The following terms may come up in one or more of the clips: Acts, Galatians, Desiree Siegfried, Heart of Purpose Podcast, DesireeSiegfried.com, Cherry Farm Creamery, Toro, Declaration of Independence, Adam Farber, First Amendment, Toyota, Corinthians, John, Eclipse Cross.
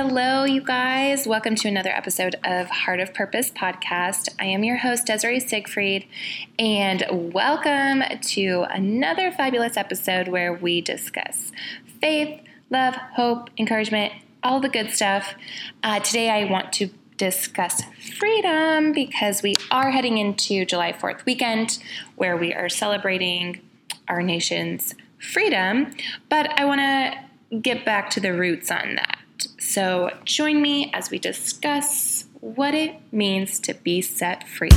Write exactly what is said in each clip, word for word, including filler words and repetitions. Hello, you guys. Welcome to another episode of Heart of Purpose Podcast. I am your host, Desiree Siegfried, and welcome to another fabulous episode where we discuss faith, love, hope, encouragement, all the good stuff. Uh, today, I want to discuss freedom because we are heading into July fourth weekend where we are celebrating our nation's freedom, but I want to get back to the roots on that. So join me as we discuss what it means to be set free.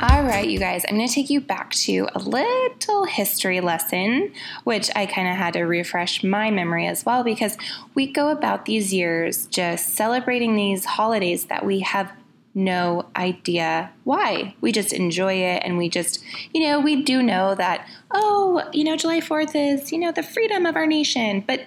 All right, you guys, I'm going to take you back to a little history lesson, which I kind of had to refresh my memory as well, because we go about these years just celebrating these holidays that we have no idea why. We just enjoy it, and we just, you know, we do know that, oh, you know, July fourth is, you know, the freedom of our nation, but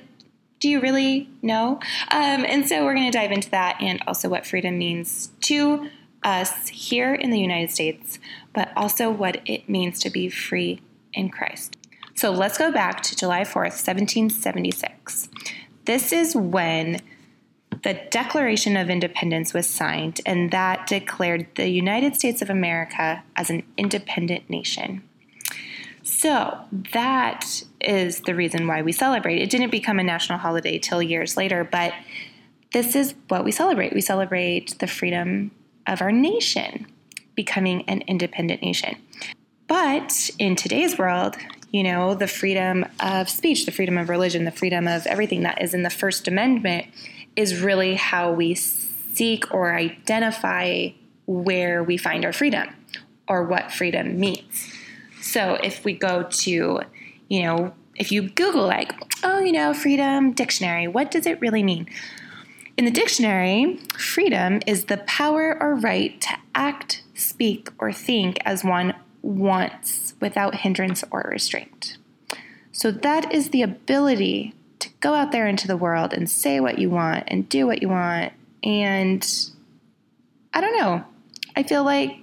do you really know? Um, and so we're going to dive into that and also what freedom means to us here in the United States, but also what it means to be free in Christ. So let's go back to July fourth, seventeen seventy-six. This is when the Declaration of Independence was signed, and that declared the United States of America as an independent nation. So that is the reason why we celebrate. It didn't become a national holiday till years later, but this is what we celebrate. We celebrate the freedom of our nation, becoming an independent nation. But in today's world, you know, the freedom of speech, the freedom of religion, the freedom of everything that is in the First Amendment is really how we seek or identify where we find our freedom or what freedom means. So if we go to, you know, if you Google like, oh, you know, freedom dictionary, what does it really mean? In the dictionary, freedom is the power or right to act, speak, or think as one wants without hindrance or restraint. So that is the ability to go out there into the world and say what you want and do what you want. And I don't know. I feel like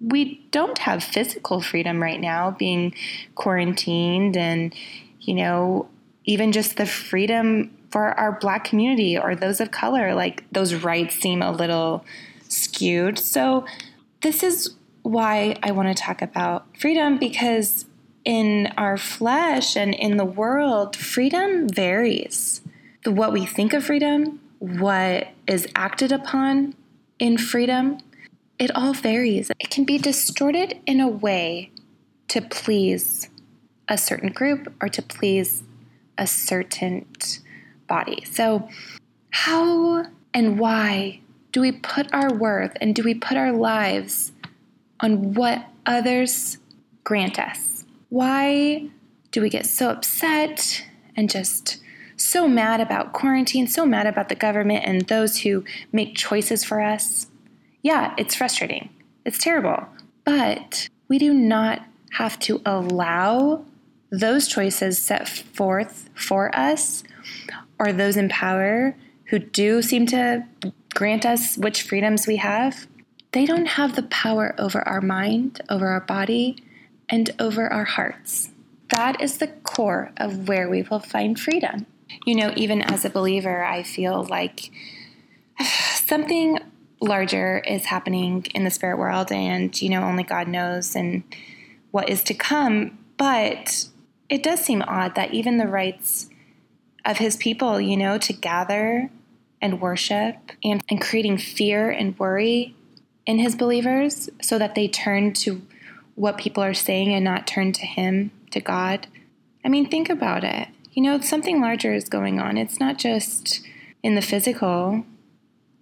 we don't have physical freedom right now, being quarantined, and, you know, even just the freedom for our Black community or those of color, like those rights seem a little skewed. So this is why I want to talk about freedom, because in our flesh and in the world, freedom varies. What we think of freedom, what is acted upon in freedom, it all varies. It can be distorted in a way to please a certain group or to please a certain body. So how and why do we put our worth and do we put our lives on what others grant us? Why do we get so upset and just so mad about quarantine, so mad about the government and those who make choices for us? Yeah, it's frustrating. It's terrible. But we do not have to allow those choices set forth for us or those in power who do seem to grant us which freedoms we have. They don't have the power over our mind, over our body, and over our hearts. That is the core of where we will find freedom. You know, even as a believer, I feel like something larger is happening in the spirit world, and, you know, only God knows and what is to come. But it does seem odd that even the rights of his people, you know, to gather and worship and, and creating fear and worry in his believers so that they turn to what people are saying and not turn to him, to God. I mean, think about it. You know, something larger is going on. It's not just in the physical.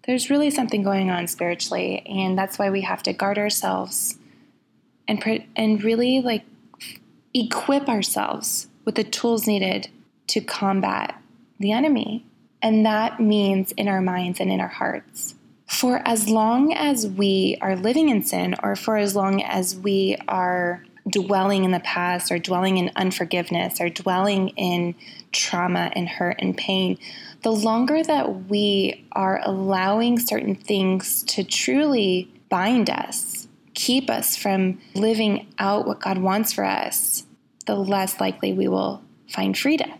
There's really something going on spiritually, and that's why we have to guard ourselves and pre- and really like equip ourselves with the tools needed to combat the enemy. And that means in our minds and in our hearts. For as long as we are living in sin, or for as long as we are dwelling in the past, or dwelling in unforgiveness, or dwelling in trauma and hurt and pain, the longer that we are allowing certain things to truly bind us, keep us from living out what God wants for us, the less likely we will find freedom.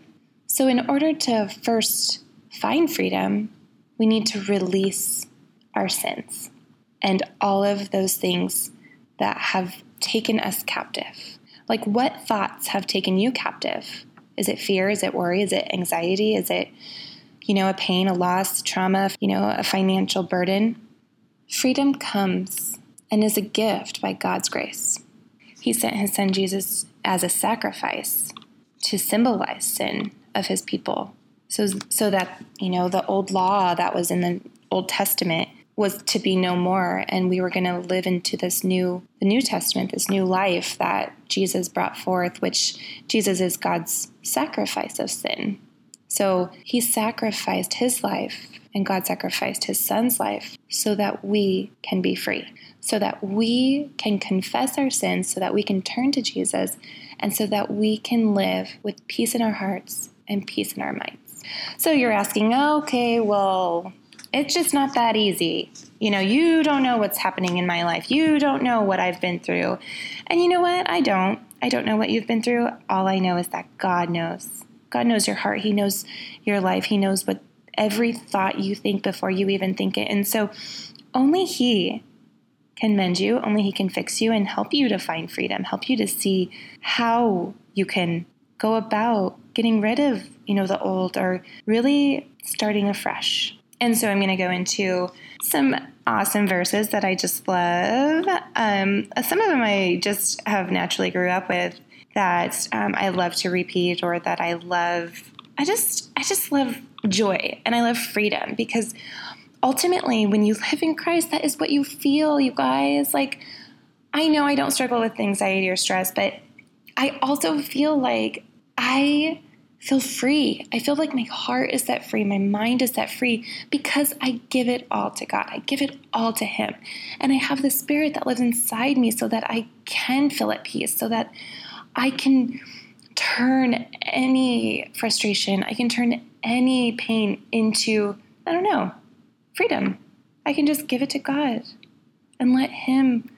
So in order to first find freedom, we need to release our sins and all of those things that have taken us captive. Like, what thoughts have taken you captive? Is it fear? Is it worry? Is it anxiety? Is it, you know, a pain, a loss, trauma, you know, a financial burden? Freedom comes and is a gift by God's grace. He sent his son Jesus as a sacrifice to symbolize sin of his people. So, so that, you know, the old law that was in the Old Testament was to be no more, and we were going to live into this new, the New Testament, this new life that Jesus brought forth, which Jesus is God's sacrifice of sin. So he sacrificed his life, and God sacrificed his son's life so that we can be free, so that we can confess our sins, so that we can turn to Jesus, and so that we can live with peace in our hearts and peace in our minds. So you're asking, okay, well, it's just not that easy. You know, you don't know what's happening in my life. You don't know what I've been through. And you know what? I don't. I don't know what you've been through. All I know is that God knows. God knows your heart. He knows your life. He knows what every thought you think before you even think it. And so only He can mend you. Only He can fix you and help you to find freedom, help you to see how you can go about getting rid of, you know, the old, or really starting afresh. And so I'm going to go into some awesome verses that I just love. Um, some of them I just have naturally grew up with that um, I love to repeat, or that I love. I just, I just love joy, and I love freedom, because ultimately when you live in Christ, that is what you feel, you guys. Like, I know I don't struggle with anxiety or stress, but I also feel like I feel free. I feel like my heart is set free. My mind is set free because I give it all to God. I give it all to Him. And I have the Spirit that lives inside me so that I can feel at peace, so that I can turn any frustration, I can turn any pain into, I don't know, freedom. I can just give it to God and let Him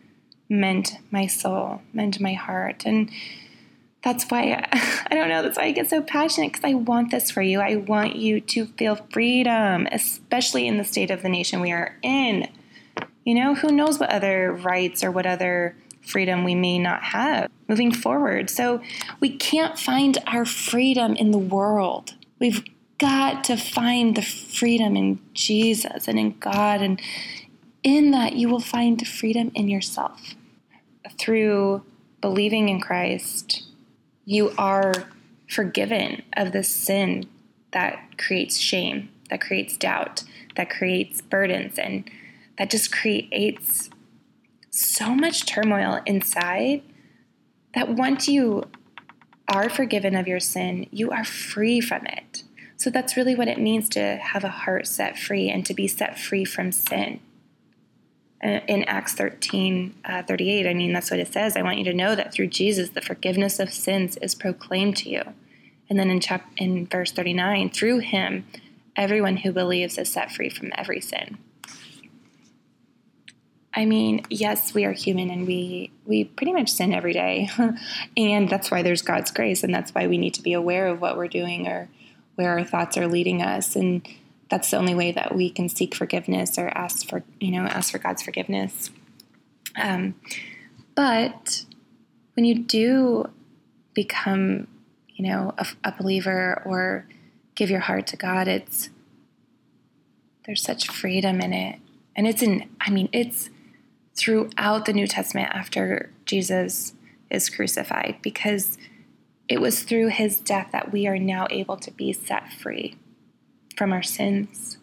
mend my soul, mend my heart. And that's why, I don't know, that's why I get so passionate, because I want this for you. I want you to feel freedom, especially in the state of the nation we are in. You know, who knows what other rights or what other freedom we may not have moving forward. So we can't find our freedom in the world. We've got to find the freedom in Jesus and in God. And in that, you will find freedom in yourself. Through believing in Christ, you are forgiven of the sin that creates shame, that creates doubt, that creates burdens, and that just creates so much turmoil inside that once you are forgiven of your sin, you are free from it. So that's really what it means to have a heart set free and to be set free from sin. In Acts thirteen, uh, thirty-eight, I mean, that's what it says. I want you to know that through Jesus, the forgiveness of sins is proclaimed to you. And then in chap- in verse thirty-nine, through Him, everyone who believes is set free from every sin. I mean, yes, we are human, and we, we pretty much sin every day. And that's why there's God's grace, and that's why we need to be aware of what we're doing or where our thoughts are leading us. And that's the only way that we can seek forgiveness or ask for, you know, ask for God's forgiveness. Um, but when you do become, you know, a, a believer or give your heart to God, it's, there's such freedom in it. And it's in, I mean, it's throughout the New Testament after Jesus is crucified, because it was through His death that we are now able to be set free from our sins.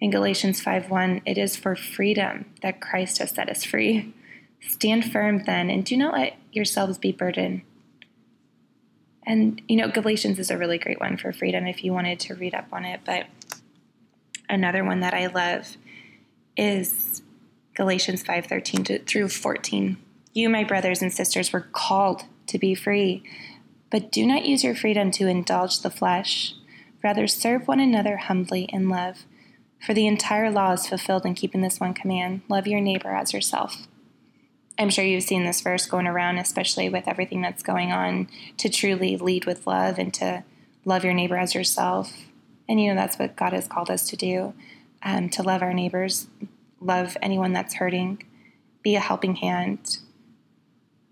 In Galatians five one, it is for freedom that Christ has set us free. Stand firm then, and do not let yourselves be burdened. And, you know, Galatians is a really great one for freedom if you wanted to read up on it. But another one that I love is Galatians five thirteen through fourteen. You, my brothers and sisters, were called to be free, but do not use your freedom to indulge the flesh. Rather, serve one another humbly in love. For the entire law is fulfilled in keeping this one command, love your neighbor as yourself. I'm sure you've seen this verse going around, especially with everything that's going on, to truly lead with love and to love your neighbor as yourself. And, you know, that's what God has called us to do, um, to love our neighbors, love anyone that's hurting, be a helping hand,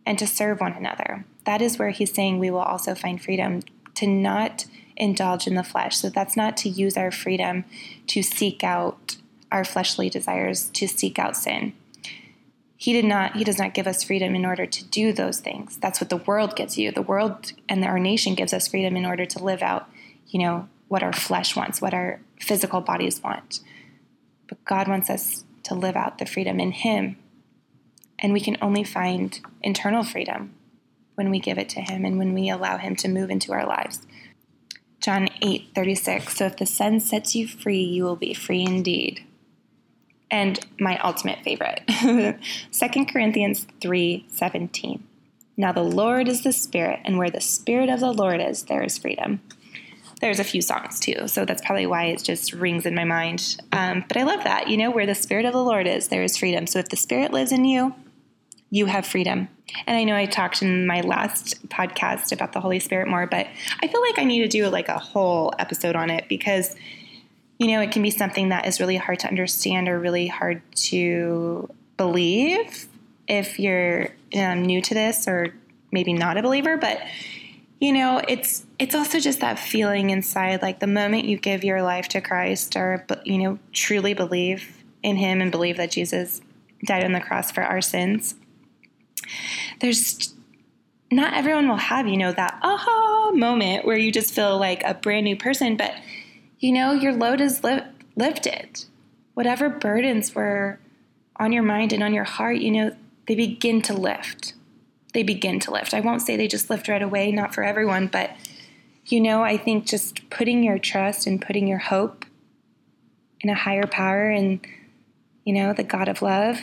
and to serve one another. That is where he's saying we will also find freedom to not indulge in the flesh. So that's not to use our freedom to seek out our fleshly desires, to seek out sin. He did not, he does not give us freedom in order to do those things. That's what the world gives you. The world and our nation gives us freedom in order to live out, you know, what our flesh wants, what our physical bodies want. But God wants us to live out the freedom in him. And we can only find internal freedom when we give it to him and when we allow him to move into our lives. John eight thirty-six. So if the Son sets you free, you will be free indeed. And my ultimate favorite, Second Corinthians three seventeen. Now the Lord is the Spirit, and where the Spirit of the Lord is, there is freedom. There's a few songs too, so that's probably why it just rings in my mind. Um, but I love that, you know, where the Spirit of the Lord is, there is freedom. So if the Spirit lives in you, you have freedom. And I know I talked in my last podcast about the Holy Spirit more, but I feel like I need to do like a whole episode on it because, you know, it can be something that is really hard to understand or really hard to believe if you're um, new to this or maybe not a believer. But, you know, it's it's also just that feeling inside, like the moment you give your life to Christ or, you know, truly believe in him and believe that Jesus died on the cross for our sins. There's not everyone will have, you know, that aha moment where you just feel like a brand new person, but you know, your load is li- lifted. Whatever burdens were on your mind and on your heart, you know, they begin to lift. They begin to lift. I won't say they just lift right away, not for everyone, but you know, I think just putting your trust and putting your hope in a higher power and, you know, the God of love,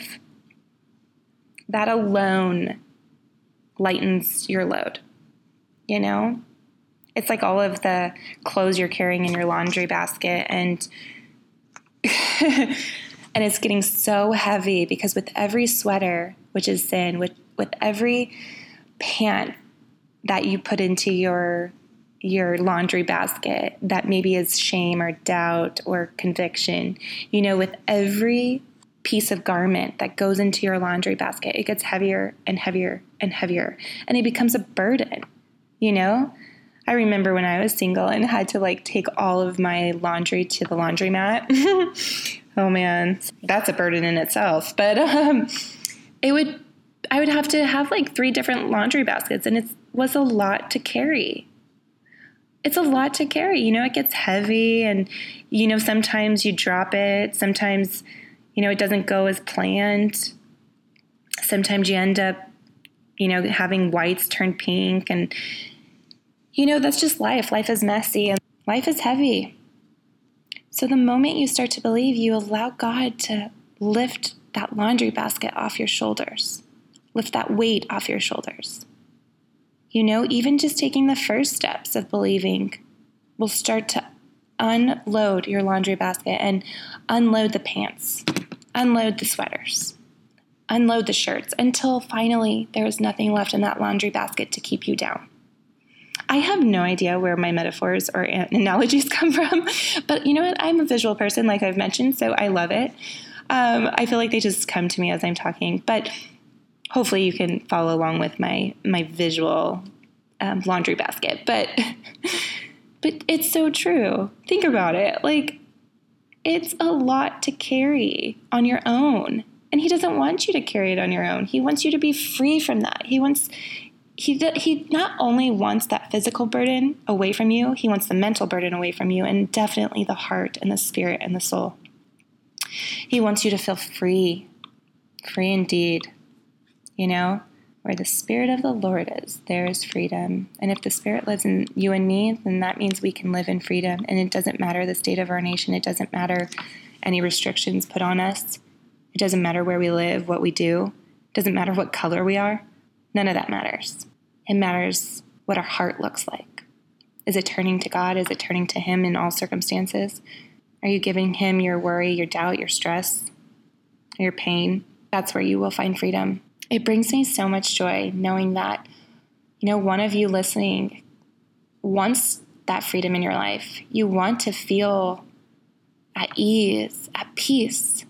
that alone lightens your load, you know? It's like all of the clothes you're carrying in your laundry basket and and it's getting so heavy because with every sweater, which is sin, with, with every pant that you put into your your laundry basket that maybe is shame or doubt or conviction, you know, with every piece of garment that goes into your laundry basket, it gets heavier and heavier and heavier, and it becomes a burden, you know? I remember when I was single and had to like take all of my laundry to the laundromat. Oh man, that's a burden in itself. But um, it would, I would have to have like three different laundry baskets, and it was a lot to carry. It's a lot to carry, you know, it gets heavy and, you know, sometimes you drop it. Sometimes, you know, it doesn't go as planned. Sometimes you end up, you know, having whites turn pink and, you know, that's just life. Life is messy and life is heavy. So the moment you start to believe, you allow God to lift that laundry basket off your shoulders, lift that weight off your shoulders. You know, even just taking the first steps of believing will start to unload your laundry basket and unload the pants, unload the sweaters, unload the shirts until finally there is nothing left in that laundry basket to keep you down. I have no idea where my metaphors or analogies come from, but you know what? I'm a visual person, like I've mentioned, so I love it. Um, I feel like they just come to me as I'm talking, but hopefully you can follow along with my, my visual um, laundry basket, but, but it's so true. Think about it. Like it's a lot to carry on your own, and he doesn't want you to carry it on your own. He wants you to be free from that. He wants... He he not only wants that physical burden away from you, he wants the mental burden away from you, and definitely the heart and the spirit and the soul. He wants you to feel free, free indeed. You know, where the Spirit of the Lord is, there is freedom. And if the Spirit lives in you and me, then that means we can live in freedom. And it doesn't matter the state of our nation. It doesn't matter any restrictions put on us. It doesn't matter where we live, what we do. It doesn't matter what color we are. None of that matters. It matters what our heart looks like. Is it turning to God? Is it turning to him in all circumstances? Are you giving him your worry, your doubt, your stress, your pain? That's where you will find freedom. It brings me so much joy knowing that, you know, one of you listening wants that freedom in your life. You want to feel at ease, at peace.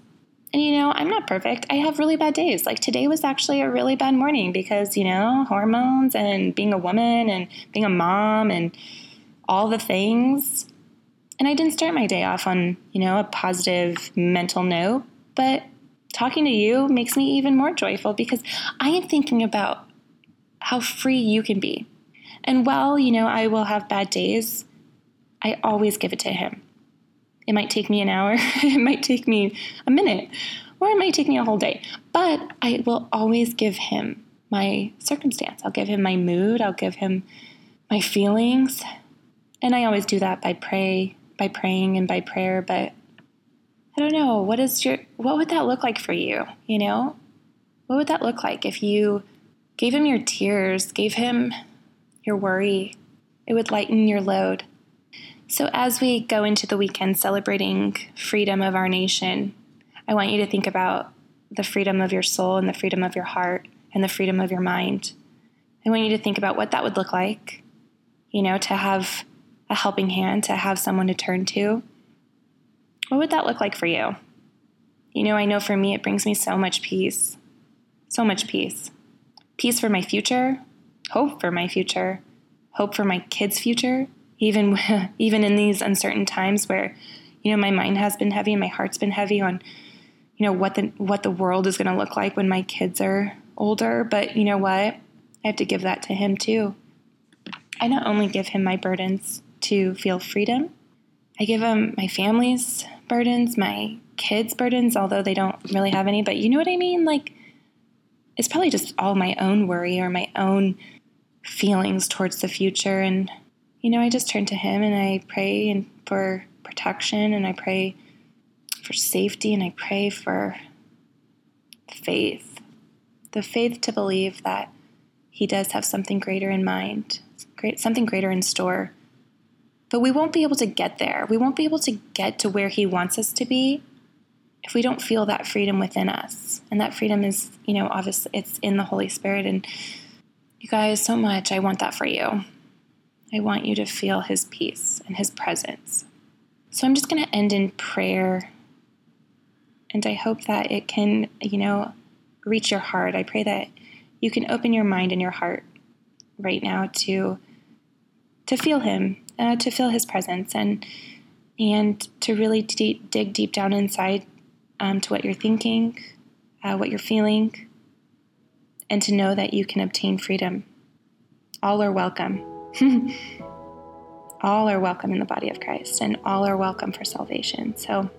And, you know, I'm not perfect. I have really bad days. Like today was actually a really bad morning because, you know, hormones and being a woman and being a mom and all the things. And I didn't start my day off on, you know, a positive mental note, but talking to you makes me even more joyful because I am thinking about how free you can be. And while, you know, I will have bad days, I always give it to him. It might take me an hour, it might take me a minute, or it might take me a whole day. But I will always give him my circumstance. I'll give him my mood. I'll give him my feelings. And I always do that by pray, by praying and by prayer. But I don't know, what is your, what would that look like for you? You know, what would that look like if you gave him your tears, gave him your worry? It would lighten your load. So as we go into the weekend celebrating freedom of our nation, I want you to think about the freedom of your soul and the freedom of your heart and the freedom of your mind. I want you to think about what that would look like, you know, to have a helping hand, to have someone to turn to. What would that look like for you? You know, I know for me, it brings me so much peace, so much peace, peace for my future, hope for my future, hope for my kids' future. Even even in these uncertain times where, you know, my mind has been heavy and my heart's been heavy on, you know, what the what the world is going to look like when my kids are older. But you know what? I have to give that to him too. I not only give him my burdens to feel freedom, I give him my family's burdens, my kids' burdens, although they don't really have any. But you know what I mean? Like, it's probably just all my own worry or my own feelings towards the future. And you know, I just turn to him and I pray and for protection and I pray for safety and I pray for faith, the faith to believe that he does have something greater in mind, great something greater in store. But we won't be able to get there. We won't be able to get to where he wants us to be if we don't feel that freedom within us. And that freedom is, you know, obviously it's in the Holy Spirit. And you guys, so much, I want that for you. I want you to feel his peace and his presence. So I'm just going to end in prayer. And I hope that it can, you know, reach your heart. I pray that you can open your mind and your heart right now to to feel him, uh, to feel his presence, and and to really d- dig deep down inside um, to what you're thinking, uh, what you're feeling, and to know that you can obtain freedom. All are welcome. All are welcome in the body of Christ, and all are welcome for salvation. So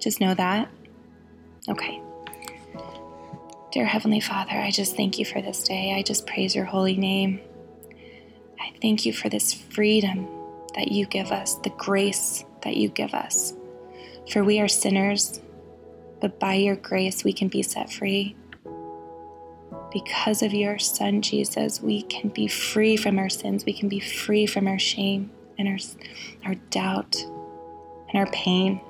just know that. Okay. Dear Heavenly Father, I just thank you for this day. I just praise your holy name. I thank you for this freedom that you give us, the grace that you give us. For we are sinners, but by your grace we can be set free. Because of your son, Jesus, we can be free from our sins. We can be free from our shame and our, our doubt and our pain.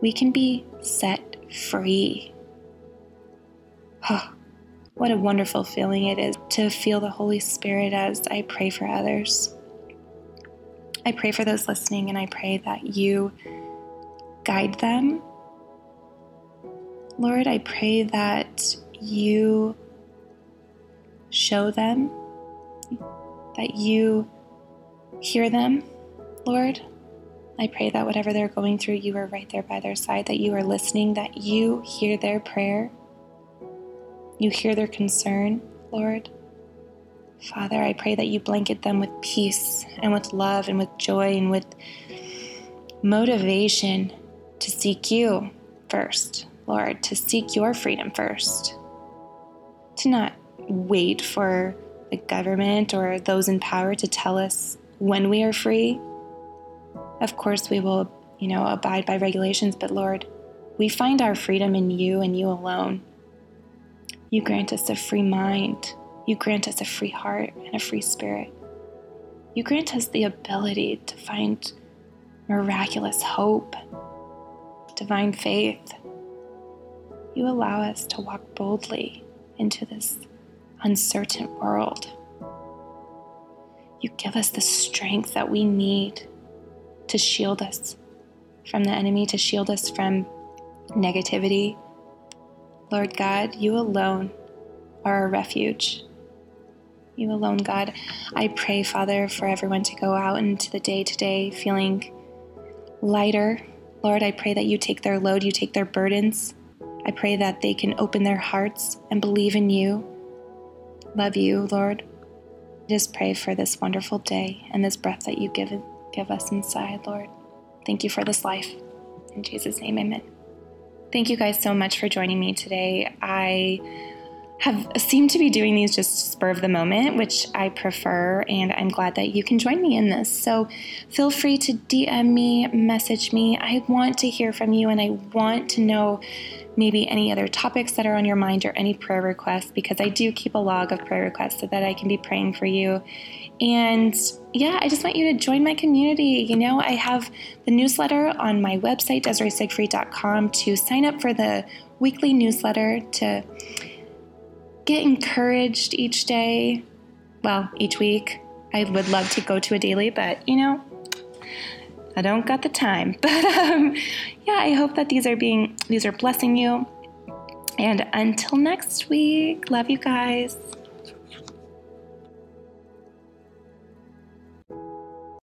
We can be set free. Oh, what a wonderful feeling it is to feel the Holy Spirit as I pray for others. I pray for those listening, and I pray that you guide them. Lord, I pray that you show them, that you hear them, Lord. I pray that whatever they're going through, you are right there by their side, that you are listening, that you hear their prayer. You hear their concern, Lord. Father, I pray that you blanket them with peace and with love and with joy and with motivation to seek you first, Lord, to seek your freedom first. To not wait for the government or those in power to tell us when we are free. Of course, we will, you know, abide by regulations, but Lord, we find our freedom in you and you alone. You grant us a free mind. You grant us a free heart and a free spirit. You grant us the ability to find miraculous hope, divine faith. You allow us to walk boldly into this uncertain world. You give us the strength that we need to shield us from the enemy, to shield us from negativity. Lord God, you alone are our refuge. You alone, God. I pray, Father, for everyone to go out into the day today feeling lighter. Lord, I pray that you take their load, you take their burdens. I pray that they can open their hearts and believe in you, love you, Lord. I just pray for this wonderful day and this breath that you give, give us inside, Lord. Thank you for this life. In Jesus' name, amen. Thank you guys so much for joining me today. I have seemed to be doing these just spur of the moment, which I prefer, and I'm glad that you can join me in this. So feel free to D M me, message me. I want to hear from you, and I want to know maybe any other topics that are on your mind or any prayer requests, because I do keep a log of prayer requests so that I can be praying for you. And yeah, I just want you to join my community. You know, I have the newsletter on my website, Desiree Siegfried dot com, to sign up for the weekly newsletter, to get encouraged each day. Well, each week. I would love to go to a daily, but you know, I don't got the time. But um, yeah, I hope that these are being, these are blessing you. And until next week, love you guys.